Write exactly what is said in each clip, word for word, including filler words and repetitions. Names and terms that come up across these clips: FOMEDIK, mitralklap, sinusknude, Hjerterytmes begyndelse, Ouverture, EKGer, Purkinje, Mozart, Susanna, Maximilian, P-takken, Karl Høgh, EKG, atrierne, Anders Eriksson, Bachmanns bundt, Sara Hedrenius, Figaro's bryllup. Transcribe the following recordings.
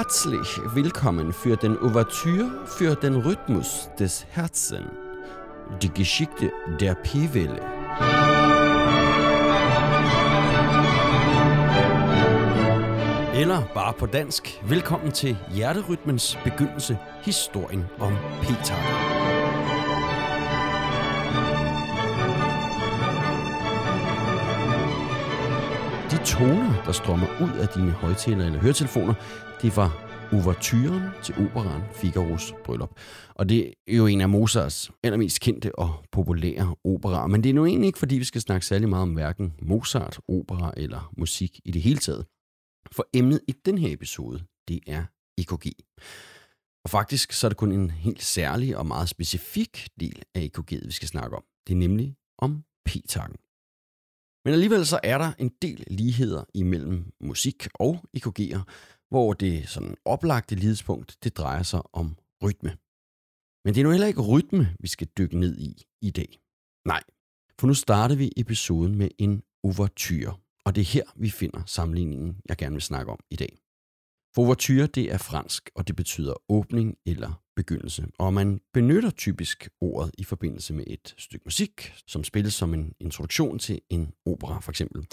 Herzlich willkommen für den Ouverture für den Rhythmus des Herzens. Die Geschichte der P-Welle. Eller bare på dansk, velkommen til Hjerterytmens begyndelse, historien om P-takken. De toner, der strømmer ud af dine højttalere eller høretelefoner, det var ouverturen til operaen Figaro's bryllup. Og det er jo en af Mozarts allermest kendte og populære operaer. Men det er nu egentlig ikke, fordi vi skal snakke særlig meget om hverken Mozart, opera eller musik i det hele taget. For emnet i den her episode, det er E K G. Og faktisk så er det kun en helt særlig og meget specifik del af E K G'et, vi skal snakke om. Det er nemlig om P-takken. Men alligevel så er der en del ligheder imellem musik og E K G'er, hvor det sådan oplagte lidespunkt, det drejer sig om rytme. Men det er nu heller ikke rytme, vi skal dykke ned i i dag. Nej, for nu starter vi episoden med en ouverture, og det er her, vi finder sammenligningen, jeg gerne vil snakke om i dag. For ouverture, det er fransk, og det betyder åbning eller begyndelse, og man benytter typisk ordet i forbindelse med et stykke musik, som spilles som en introduktion til en opera, for eksempel.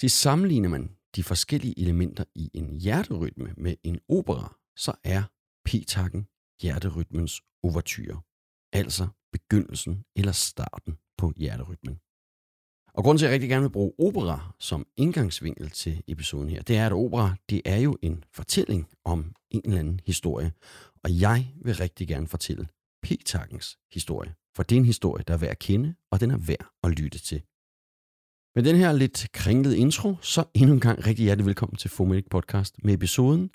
Så sammenligner man de forskellige elementer i en hjerterytme med en opera, så er P-takken hjerterytmens ouverture, altså begyndelsen eller starten på hjerterytmen. Og grunden til, at jeg rigtig gerne vil bruge opera som indgangsvinkel til episoden her, det er, at opera, det er jo en fortælling om en eller anden historie. Og jeg vil rigtig gerne fortælle P-takkens historie, for det er en historie, der er værd at kende, og den er værd at lytte til. Med den her lidt kringlede intro, så endnu en gang rigtig hjertelig velkommen til FOMEDIK podcast med episoden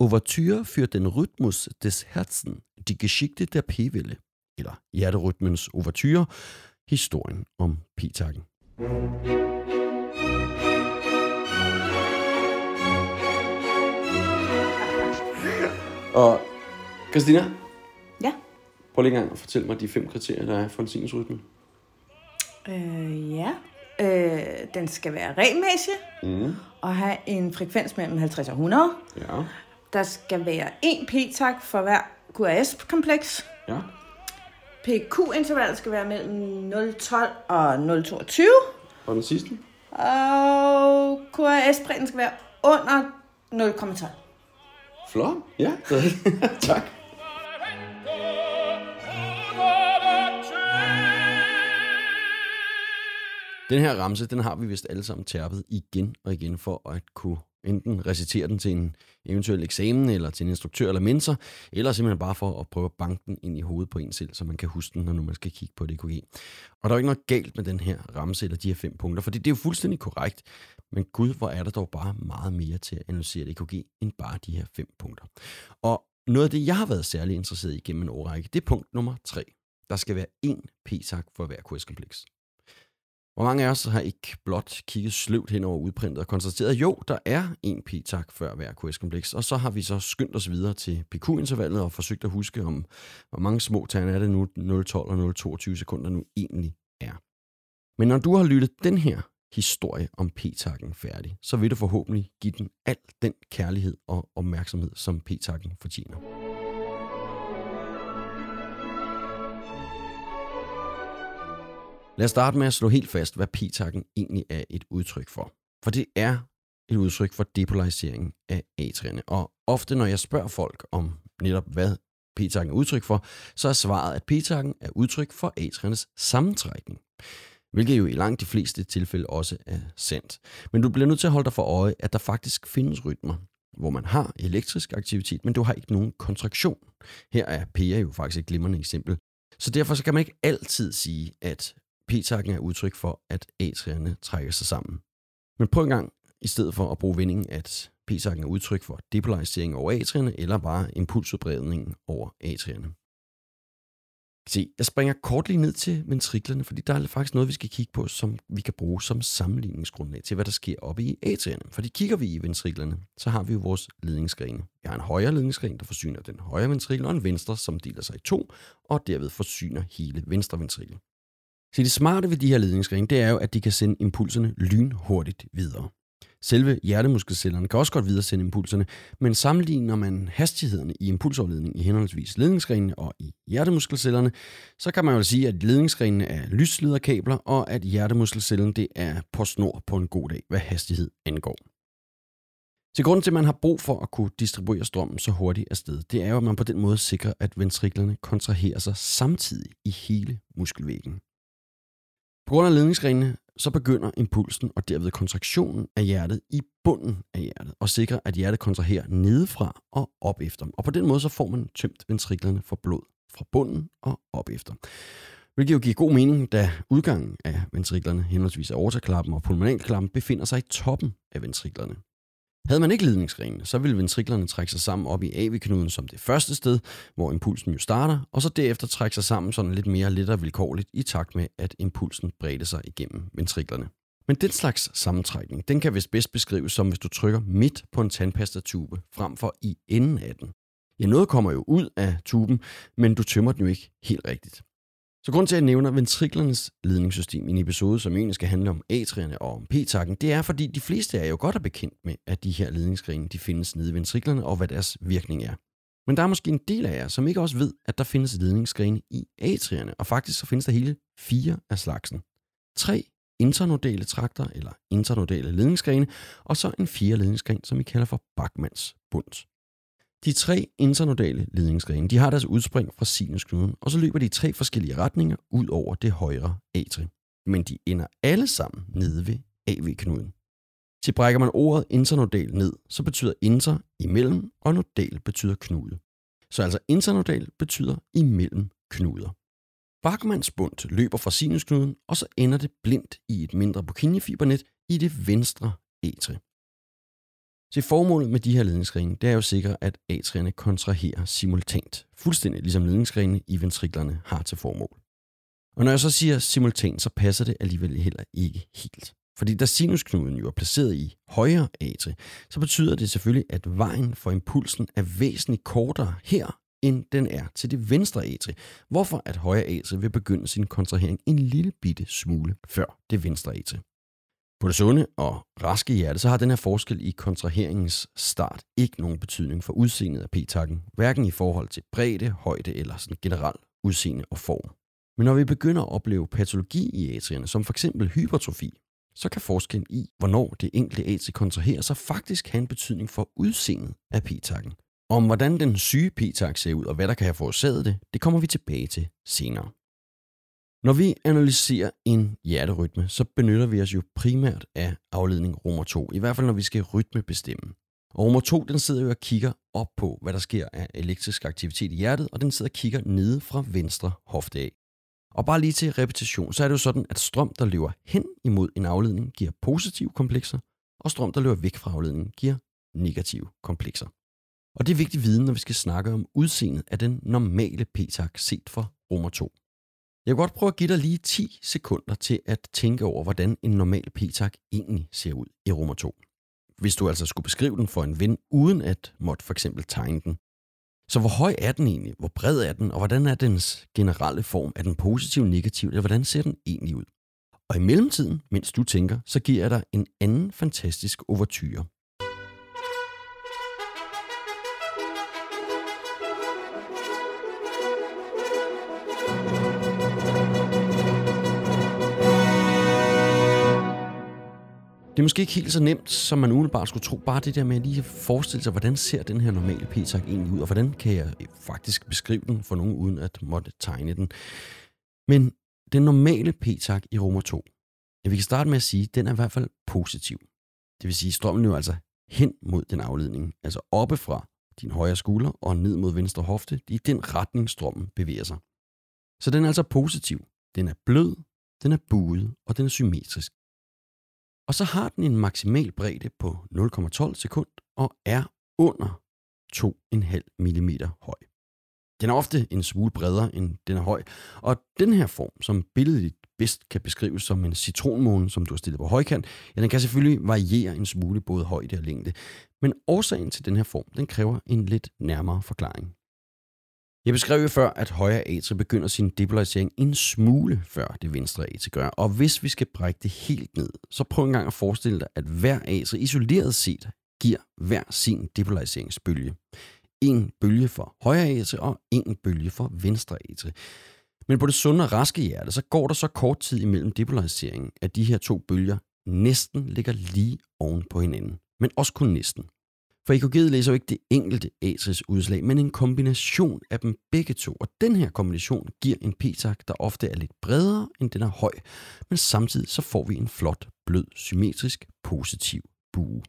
Ouverture für den Rytmus des Herzens, die Geschichte der P-Welle, eller Hjerterytmens ouverture, historien om P-takken. Og Christina? Ja? Prøv lige en gang at fortælle mig de fem kriterier, der er for en sinusrytme. Øh, ja. Øh, den skal være regelmæssig mm. og have en frekvens mellem halvtreds og hundrede. Ja. Der skal være en p-tak for hver Q R S-kompleks. Ja. P Q-intervallet skal være mellem nul komma tolv og nul komma toogtyve. Og den sidste? Og Q R S-bredden skal være under nul komma tolv. Flot, ja. Tak. Den her ramse, den har vi vist alle sammen tærpet igen og igen for at kunne enten recitere den til en eventuel eksamen, eller til en instruktør eller mentor, eller simpelthen bare for at prøve at banke den ind i hovedet på en selv, så man kan huske den, når nu man skal kigge på et E K G. Og der er ikke noget galt med den her ramse eller de her fem punkter, for det er jo fuldstændig korrekt, men gud, hvor er der dog bare meget mere til at analysere et E K G, end bare de her fem punkter. Og noget af det, jeg har været særlig interesseret i gennem en årrække, det er punkt nummer tre. Der skal være én p-tak for hver Q S-kompleks. Hvor mange af os har ikke blot kigget sløvt hen over udprintet og konstateret, at jo, der er en p-tak før hver Q S-kompleks, og så har vi så skyndt os videre til P Q-intervallet og forsøgt at huske, om hvor mange små tegn er det nu, nul komma tolv og nul komma toogtyve sekunder nu egentlig er. Men når du har lyttet den her historie om p-takken færdig, så vil du forhåbentlig give den al den kærlighed og opmærksomhed, som p-takken fortjener. Lad os starte med at slå helt fast, hvad P-takken egentlig er et udtryk for. For det er et udtryk for depolarisering af atrierne. Og ofte, når jeg spørger folk om netop, hvad P-takken er udtryk for, så er svaret, at P-takken er udtryk for atriernes sammentrækning. Hvilket jo i langt de fleste tilfælde også er sandt. Men du bliver nødt til at holde dig for øje, at der faktisk findes rytmer, hvor man har elektrisk aktivitet, men du har ikke nogen kontraktion. Her er P'er jo faktisk et glimrende eksempel. Så derfor så kan man ikke altid sige, at P-takken er udtryk for, at atrierne trækker sig sammen. Men prøv en gang, i stedet for at bruge vendingen, at P-takken er udtryk for depolarisering over atrierne, eller bare impulsudbredningen over atrierne. Se, jeg springer kort lige ned til ventriklerne, fordi der er faktisk noget, vi skal kigge på, som vi kan bruge som sammenligningsgrundlag til, hvad der sker oppe i atrierne. Fordi kigger vi i ventriklerne, så har vi jo vores ledningsgrene. Jeg har en højre ledningsgren, der forsyner den højre ventrikel, og en venstre, som deler sig i to, og derved forsyner hele venstre ventrikel. Så det smarte ved de her ledningsgrene, det er jo, at de kan sende impulserne lynhurtigt videre. Selve hjertemuskelcellerne kan også godt videresende impulserne, men sammenligner man hastighederne i impulsoverledning i henholdsvis ledningsgrenene og i hjertemuskelcellerne, så kan man jo sige, at ledningsgrenene er lyslederkabler, og at hjertemuskelcellen det er på snor på en god dag, hvad hastighed angår. Til grunden til, at man har brug for at kunne distribuere strømmen så hurtigt afsted, det er jo, at man på den måde sikrer, at ventriklerne kontraherer sig samtidig i hele muskelvæggen. På grund af ledningsgrenene, så begynder impulsen og derved kontraktionen af hjertet i bunden af hjertet og sikrer, at hjertet kontraherer nedefra og op efter dem. Og på den måde så får man tømt ventriklerne for blod fra bunden og op efter. Hvilket jo giver god mening, da udgangen af ventriklerne, henholdsvis aortaklappen og pulmonalklappen, befinder sig i toppen af ventriklerne. Havde man ikke ledningsgrenene, så ville ventriklerne trække sig sammen op i A V-knuden som det første sted, hvor impulsen jo starter, og så derefter trække sig sammen sådan lidt mere let og vilkårligt i takt med, at impulsen bredte sig igennem ventriklerne. Men den slags sammentrækning, den kan vist bedst beskrives som, hvis du trykker midt på en tandpastatube frem for i enden af den. Ja, noget kommer jo ud af tuben, men du tømmer den jo ikke helt rigtigt. Så grund til, at jeg nævner ventriklernes ledningssystem i en episode, som egentlig skal handle om atrierne og om p-takken, det er, fordi de fleste er jo godt er bekendt med, at de her ledningsgrene de findes nede i ventriklerne og hvad deres virkning er. Men der er måske en del af jer, som ikke også ved, at der findes ledningsgrene i atrierne, og faktisk så findes der hele fire af slagsen. Tre internodale trakter eller internodale ledningsgrene, og så en fjerde ledningsgren, som vi kalder for Bachmanns bundt. De tre internodale ledningsgrene, de har deres udspring fra sinusknuden, og så løber de i tre forskellige retninger ud over det højre atrie. Men de ender alle sammen nede ved A V-knuden. Så brækker man ordet internodal ned, så betyder inter imellem, og nodal betyder knude. Så altså internodal betyder imellem knuder. Bachmanns bundt løber fra sinusknuden, og så ender det blindt i et mindre Purkinje-fibernet i det venstre atrie. Så formålet med de her ledningsgrene, det er jo sikkert, at atrierne kontraherer simultant, fuldstændig ligesom ledningsgrene i ventriklerne har til formål. Og når jeg så siger simultant, så passer det alligevel heller ikke helt. Fordi da sinusknuden jo er placeret i højre atrie, så betyder det selvfølgelig, at vejen for impulsen er væsentligt kortere her, end den er til det venstre atrie. Hvorfor at højre atrie vil begynde sin kontrahering en lille bitte smule før det venstre atrie. På det sunde og raske hjerte, så har den her forskel i kontraheringens start ikke nogen betydning for udseendet af p-takken, hverken i forhold til bredde, højde eller sådan generelt udseende og form. Men når vi begynder at opleve patologi i atrierne, som f.eks. hypertrofi, så kan forskellen i, hvornår det enkelte atrie kontraherer, så faktisk have en betydning for udseendet af p-takken. Om hvordan den syge p-tak ser ud og hvad der kan have forårsaget det, det kommer vi tilbage til senere. Når vi analyserer en hjerterytme, så benytter vi os jo primært af afledning romer to, i hvert fald når vi skal rytmebestemme. Og romer to, den sidder jo og kigger op på, hvad der sker af elektrisk aktivitet i hjertet, og den sidder og kigger nede fra venstre hofte af. Og bare lige til repetition, så er det jo sådan, at strøm, der løber hen imod en afledning, giver positive komplekser, og strøm, der løber væk fra afledningen, giver negative komplekser. Og det er vigtig viden, når vi skal snakke om udseendet af den normale p-tak set fra romer to. Jeg vil godt prøve at give dig lige ti sekunder til at tænke over, hvordan en normal p-tak egentlig ser ud i romer to. Hvis du altså skulle beskrive den for en ven, uden at måtte for eksempel tegne den. Så hvor høj er den egentlig? Hvor bred er den? Og hvordan er dens generelle form? Er den positiv, negativ? Eller hvordan ser den egentlig ud? Og i mellemtiden, mens du tænker, så giver jeg dig en anden fantastisk ouverture. Det er måske ikke helt så nemt, som man umiddelbart skulle tro. Bare det der med at lige forestille sig, hvordan ser den her normale p-tak egentlig ud, og hvordan kan jeg faktisk beskrive den for nogen, uden at måtte tegne den. Men den normale p-tak i romer to, ja, vi kan starte med at sige, at den er i hvert fald positiv. Det vil sige, at strømmen jo altså hen mod den afledning, altså oppe fra din højre skulder og ned mod venstre hofte, det er i den retning, strømmen bevæger sig. Så den er altså positiv. Den er blød, den er buet, og den er symmetrisk. Og så har den en maksimal bredde på nul komma tolv sekund og er under to komma fem millimeter høj. Den er ofte en smule bredere, end den er høj. Og den her form, som billedligt bedst kan beskrives som en citronmåne, som du har stillet på højkant, ja, den kan selvfølgelig variere en smule både højde og længde. Men årsagen til den her form, den kræver en lidt nærmere forklaring. Jeg beskrev jo før, at højre atrium begynder sin depolarisering en smule før det venstre atrium gør. Og hvis vi skal brække det helt ned, så prøv engang at forestille dig, at hver atrium isoleret set giver hver sin depolariseringsbølge. En bølge for højre atrium og en bølge for venstre atrium. Men på det sunde og raske hjerte, så går der så kort tid imellem depolariseringen, at de her to bølger næsten ligger lige oven på hinanden. Men også kun næsten. For E K G'et læser jo ikke det enkelte atriums udslag, men en kombination af dem begge to. Og den her kombination giver en p-tak, der ofte er lidt bredere, end den er høj. Men samtidig så får vi en flot, blød, symmetrisk, positiv bue.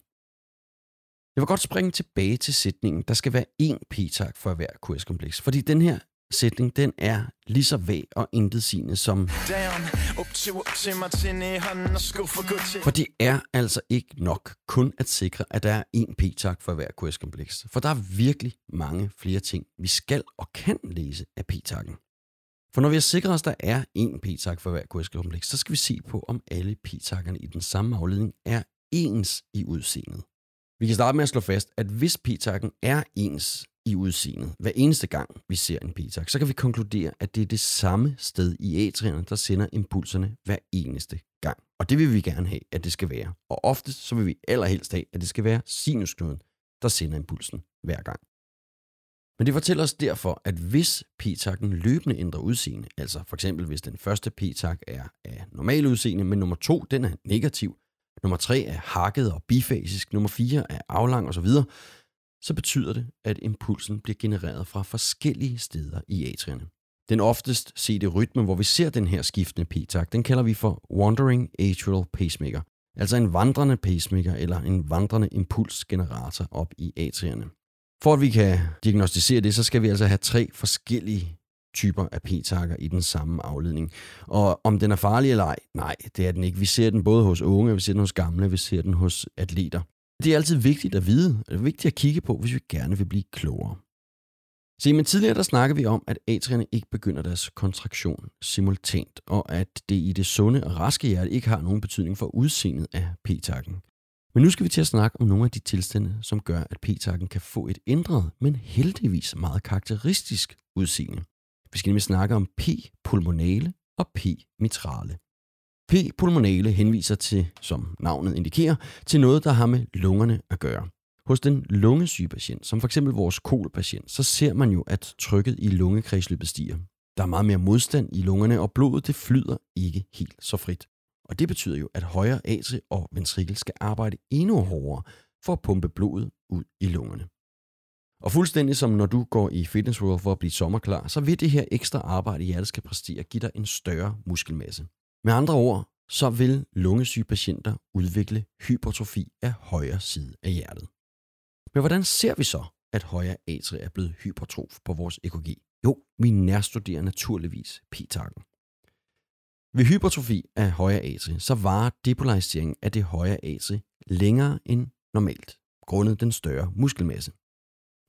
Jeg vil godt springe tilbage til sætningen, der skal være én p-tak for hver Q S-kompleks. Fordi den her sætning, den er lige så væg og intetsigende som... For det er altså ikke nok kun at sikre, at der er én p-tak for hver Q S-kompleks. For der er virkelig mange flere ting, vi skal og kan læse af p-takken. For når vi har sikret os, at der er én p-tak for hver Q S-kompleks, så skal vi se på, om alle p-takkerne i den samme afledning er ens i udseendet. Vi kan starte med at slå fast, at hvis p-takken er ens i udseendet, hver eneste gang vi ser en p-tak, så kan vi konkludere, at det er det samme sted i atrierne, der sender impulserne hver eneste gang. Og det vil vi gerne have, at det skal være. Og oftest så vil vi allerhelst have, at det skal være sinusknoden, der sender impulsen hver gang. Men det fortæller os derfor, at hvis p-takken løbende ændrer udseende, altså for eksempel hvis den første p-tak er af normal udseende, men nummer to den er negativ, nummer tre er hakket og bifasisk, nummer fire er aflang osv., så betyder det, at impulsen bliver genereret fra forskellige steder i atrierne. Den oftest sete rytme, hvor vi ser den her skiftende p-tak, den kalder vi for wandering atrial pacemaker, altså en vandrende pacemaker eller en vandrende impulsgenerator op i atrierne. For at vi kan diagnosticere det, så skal vi altså have tre forskellige typer af p-takker i den samme afledning. Og om den er farlig eller ej, nej, det er den ikke. Vi ser den både hos unge, vi ser den hos gamle, vi ser den hos atleter. Det er altid vigtigt at vide, og det er vigtigt at kigge på, hvis vi gerne vil blive klogere. Se, men tidligere der snakkede vi om, at atrierne ikke begynder deres kontraktion simultant, og at det i det sunde og raske hjerte ikke har nogen betydning for udseendet af p-takken. Men nu skal vi til at snakke om nogle af de tilstande, som gør, at p-takken kan få et ændret, men heldigvis meget karakteristisk udseende. Vi skal nemlig snakke om p-pulmonale og p-mitrale. P-pulmonale henviser til, som navnet indikerer, til noget, der har med lungerne at gøre. Hos den lungesyge patient, som f.eks. vores kolepatient, så ser man jo, at trykket i lungekredsløbet stiger. Der er meget mere modstand i lungerne, og blodet det flyder ikke helt så frit. Og det betyder jo, at højre atrium og ventrikel skal arbejde endnu hårdere for at pumpe blodet ud i lungerne. Og fuldstændig som når du går i Fitness World for at blive sommerklar, så vil det her ekstra arbejde, hjertet skal præstere, give dig en større muskelmasse. Med andre ord, så vil lungesyge patienter udvikle hypertrofi af højre side af hjertet. Men hvordan ser vi så, at højre atrie er blevet hypertrof på vores E K G? Jo, vi nærstuderer naturligvis p-takken. Ved hypertrofi af højre atrie, så varer depolariseringen af det højre atrie længere end normalt, grundet den større muskelmasse.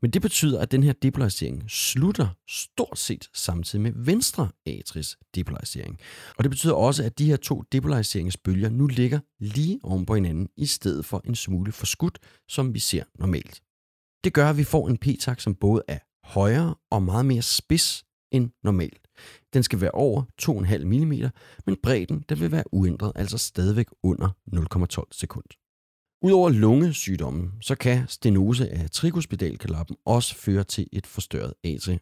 Men det betyder, at den her depolarisering slutter stort set samtidig med venstre atries depolarisering. Og det betyder også, at de her to depolariseringsbølger nu ligger lige oven på hinanden, i stedet for en smule forskudt, som vi ser normalt. Det gør, at vi får en p-tak, som både er højere og meget mere spids end normalt. Den skal være over to komma fem millimeter, men bredden den vil være uændret, altså stadigvæk under nul komma tolv sekund. Udover lungesygdommen, så kan stenose af trikospedalkalappen også føre til et forstørret atrie.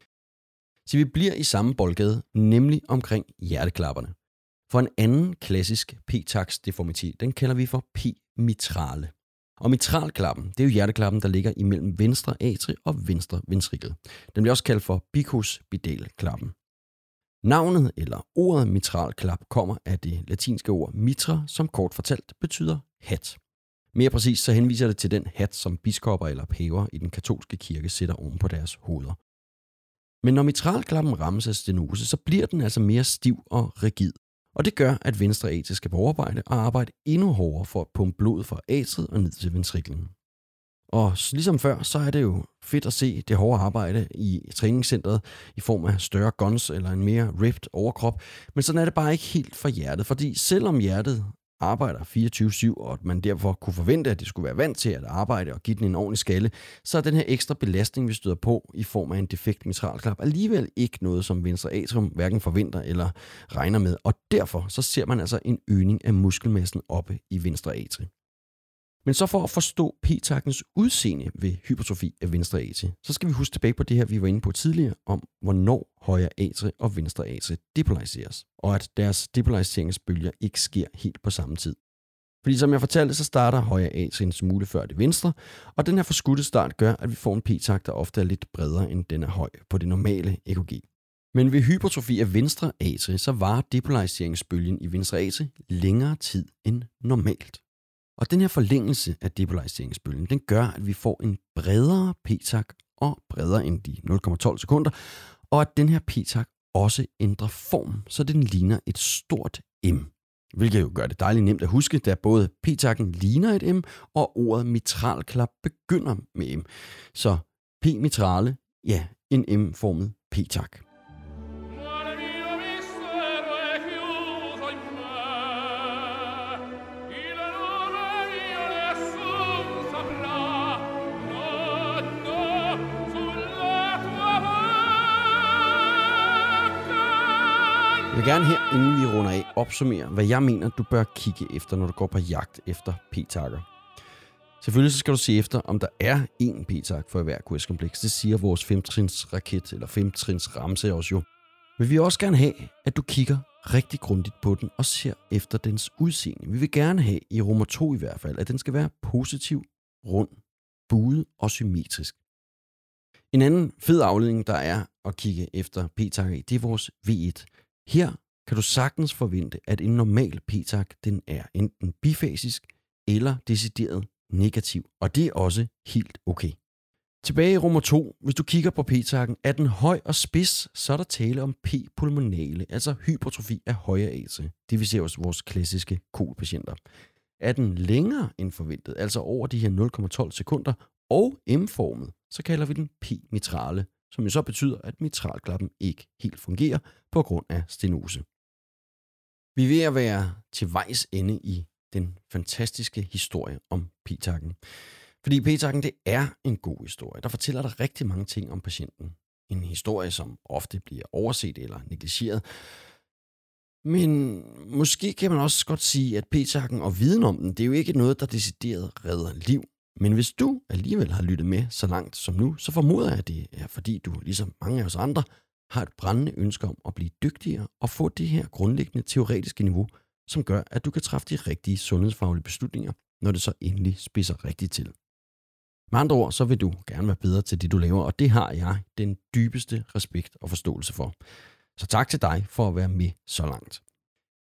Så vi bliver i samme boldgade, nemlig omkring hjerteklapperne. For en anden klassisk p-taksdeformitet, den kalder vi for p-mitrale. Og mitralklappen, det er jo hjerteklappen, der ligger imellem venstre atrie og venstre ventrikel. Den bliver også kaldt for bicuspidalklappen. Navnet eller ordet mitralklap kommer af det latinske ord mitra, som kort fortalt betyder hat. Mere præcis så henviser det til den hat, som biskopper eller paver i den katolske kirke sætter oven på deres hoveder. Men når mitralklappen rammes af stenose, så bliver den altså mere stiv og rigid. Og det gør, at venstre atrie skal på overarbejde og arbejde endnu hårdere for at pumpe blodet fra atriet og ned til ventriklen. Og ligesom før, så er det jo fedt at se det hårde arbejde i træningscentret i form af større guns eller en mere ripped overkrop. Men sådan er det bare ikke helt for hjertet, fordi selvom hjertet arbejder fireogtyve syv, og at man derfor kunne forvente, at det skulle være vant til at arbejde og give den en ordentlig skalle, så er den her ekstra belastning, vi støder på i form af en defekt mitralklap, alligevel ikke noget, som venstre atrium hverken forventer eller regner med. Og derfor så ser man altså en øgning af muskelmassen oppe i venstre atrium. Men så for at forstå p-takkens udseende ved hypertrofi af venstre atrie, så skal vi huske tilbage på det her, vi var inde på tidligere, om hvornår højre atrie og venstre atrie depolariseres, og at deres depolariseringsbølger ikke sker helt på samme tid. Fordi som jeg fortalte, så starter højre atrie en smule før det venstre, og den her forskudte start gør, at vi får en p-tak, der ofte er lidt bredere, end den er høj på det normale E K G. Men ved hypertrofi af venstre atrie, så varer depolariseringsbølgen i venstre atrie længere tid end normalt. Og den her forlængelse af depolariseringsbølgen, den gør, at vi får en bredere p-tak og bredere end de nul komma tolv sekunder, og at den her p-tak også ændrer form, så den ligner et stort M. Hvilket jo gør det dejligt nemt at huske, da både p-takken ligner et M, og ordet mitralklap begynder med M. Så p-mitrale, ja, en M-formet p-tak. Jeg vil gerne her, inden vi runder af, opsummere, hvad jeg mener, du bør kigge efter, når du går på jagt efter p-takker. Selvfølgelig så skal du se efter, om der er én p-tak for hver Q S-kompleks. Det siger vores femtrins raket eller femtrins ramse også jo. Men vi vil også gerne have, at du kigger rigtig grundigt på den og ser efter dens udseende. Vi vil gerne have, i rummer to i hvert fald, at den skal være positiv, rund, buet og symmetrisk. En anden fed afledning, der er at kigge efter p-takker i, det er vores V et. Her kan du sagtens forvente, at en normal p-tak, den er enten bifasisk eller decideret negativ, og det er også helt okay. Tilbage i rummer to, hvis du kigger på p-takken, er den høj og spids, så er der tale om p-pulmonale, altså hypertrofi af højre atrie, det vi ser hos vores klassiske kol-patienter. Er den længere end forventet, altså over de her nul komma tolv sekunder, og M-formet, så kalder vi den p-mitrale, som jo så betyder, at mitralklappen ikke helt fungerer på grund af stenose. Vi er ved at være til vejs ende i den fantastiske historie om p-takken. Fordi p-takken, det er en god historie, der fortæller dig rigtig mange ting om patienten. En historie, som ofte bliver overset eller negligeret. Men måske kan man også godt sige, at p-takken og viden om den, det er jo ikke noget, der decideret redder liv. Men hvis du alligevel har lyttet med så langt som nu, så formoder jeg, at det er fordi du, ligesom mange af os andre, har et brændende ønske om at blive dygtigere og få det her grundlæggende teoretiske niveau, som gør, at du kan træffe de rigtige sundhedsfaglige beslutninger, når det så endelig spidser rigtigt til. Med andre ord, så vil du gerne være bedre til det, du laver, og det har jeg den dybeste respekt og forståelse for. Så tak til dig for at være med så langt.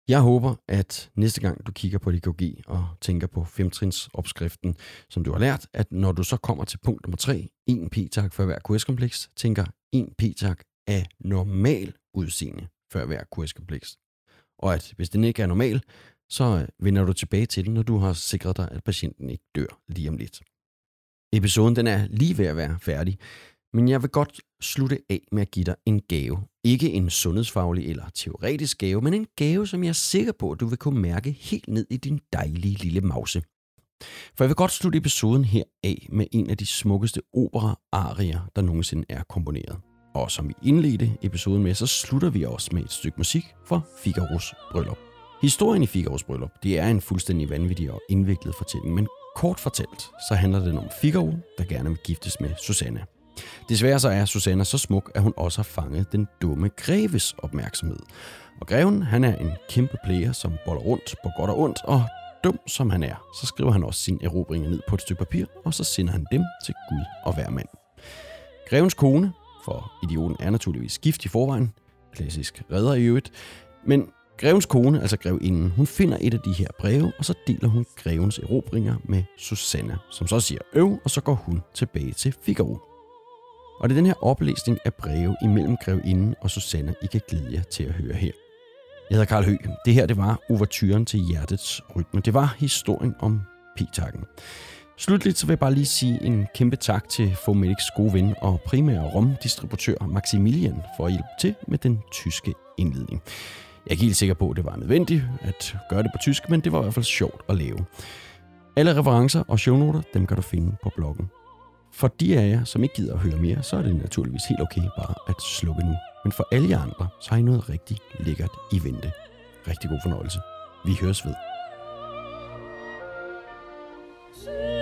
Jeg håber, at næste gang du kigger på E K G og tænker på femtrins opskriften, som du har lært, at når du så kommer til punkt nummer tre, en p-tak for hver Q S-kompleks, tænker en p-tak af normal udseende for hver Q S-kompleks. Og at hvis den ikke er normal, så vender du tilbage til den, når du har sikret dig, at patienten ikke dør lige om lidt. Episoden den er lige ved at være færdig, men jeg vil godt slutte af med at give dig en gave. Ikke en sundhedsfaglig eller teoretisk gave, men en gave, som jeg er sikker på, at du vil kunne mærke helt ned i din dejlige lille mavse. For jeg vil godt slutte episoden her af med en af de smukkeste opera-arier, der nogensinde er komponeret. Og som vi indledte episoden med, så slutter vi også med et stykke musik fra Figaro's bryllup. Historien i Figaro's bryllup, det er en fuldstændig vanvittig og indviklet fortælling, men kort fortalt, så handler den om Figaro, der gerne vil giftes med Susanna. Desværre så er Susanna så smuk, at hun også har fanget den dumme greves opmærksomhed. Og greven, han er en kæmpe player, som boller rundt på godt og ondt, og dum som han er, så skriver han også sine erobringer ned på et stykke papir, og så sender han dem til Gud og hver mand. Grevens kone, for idioten er naturligvis gift i forvejen, klassisk redder i øvrigt, men grevens kone, altså grevinden, hun finder et af de her breve, og så deler hun grevens erobringer med Susanna, som så siger øv, og så går hun tilbage til Figaro. Og det er den her oplæsning af breve imellem grevinden og Susanna, I kan glæde jer til at høre her. Jeg hedder Karl Høgh. Det her, det var ouverturen til hjertets rytme. Det var historien om p-takken. Slutligt så vil jeg bare lige sige en kæmpe tak til FOMEDIKs gode ven og primære romdistributør Maximilian for at hjælpe til med den tyske indledning. Jeg er ikke helt sikker på, at det var nødvendigt at gøre det på tysk, men det var i hvert fald sjovt at lave. Alle referencer og shownoter, dem kan du finde på bloggen. For de af jer, som ikke gider at høre mere, så er det naturligvis helt okay bare at slukke nu. Men for alle jer andre, så har I noget rigtig lækkert i vente. Rigtig god fornøjelse. Vi høres ved.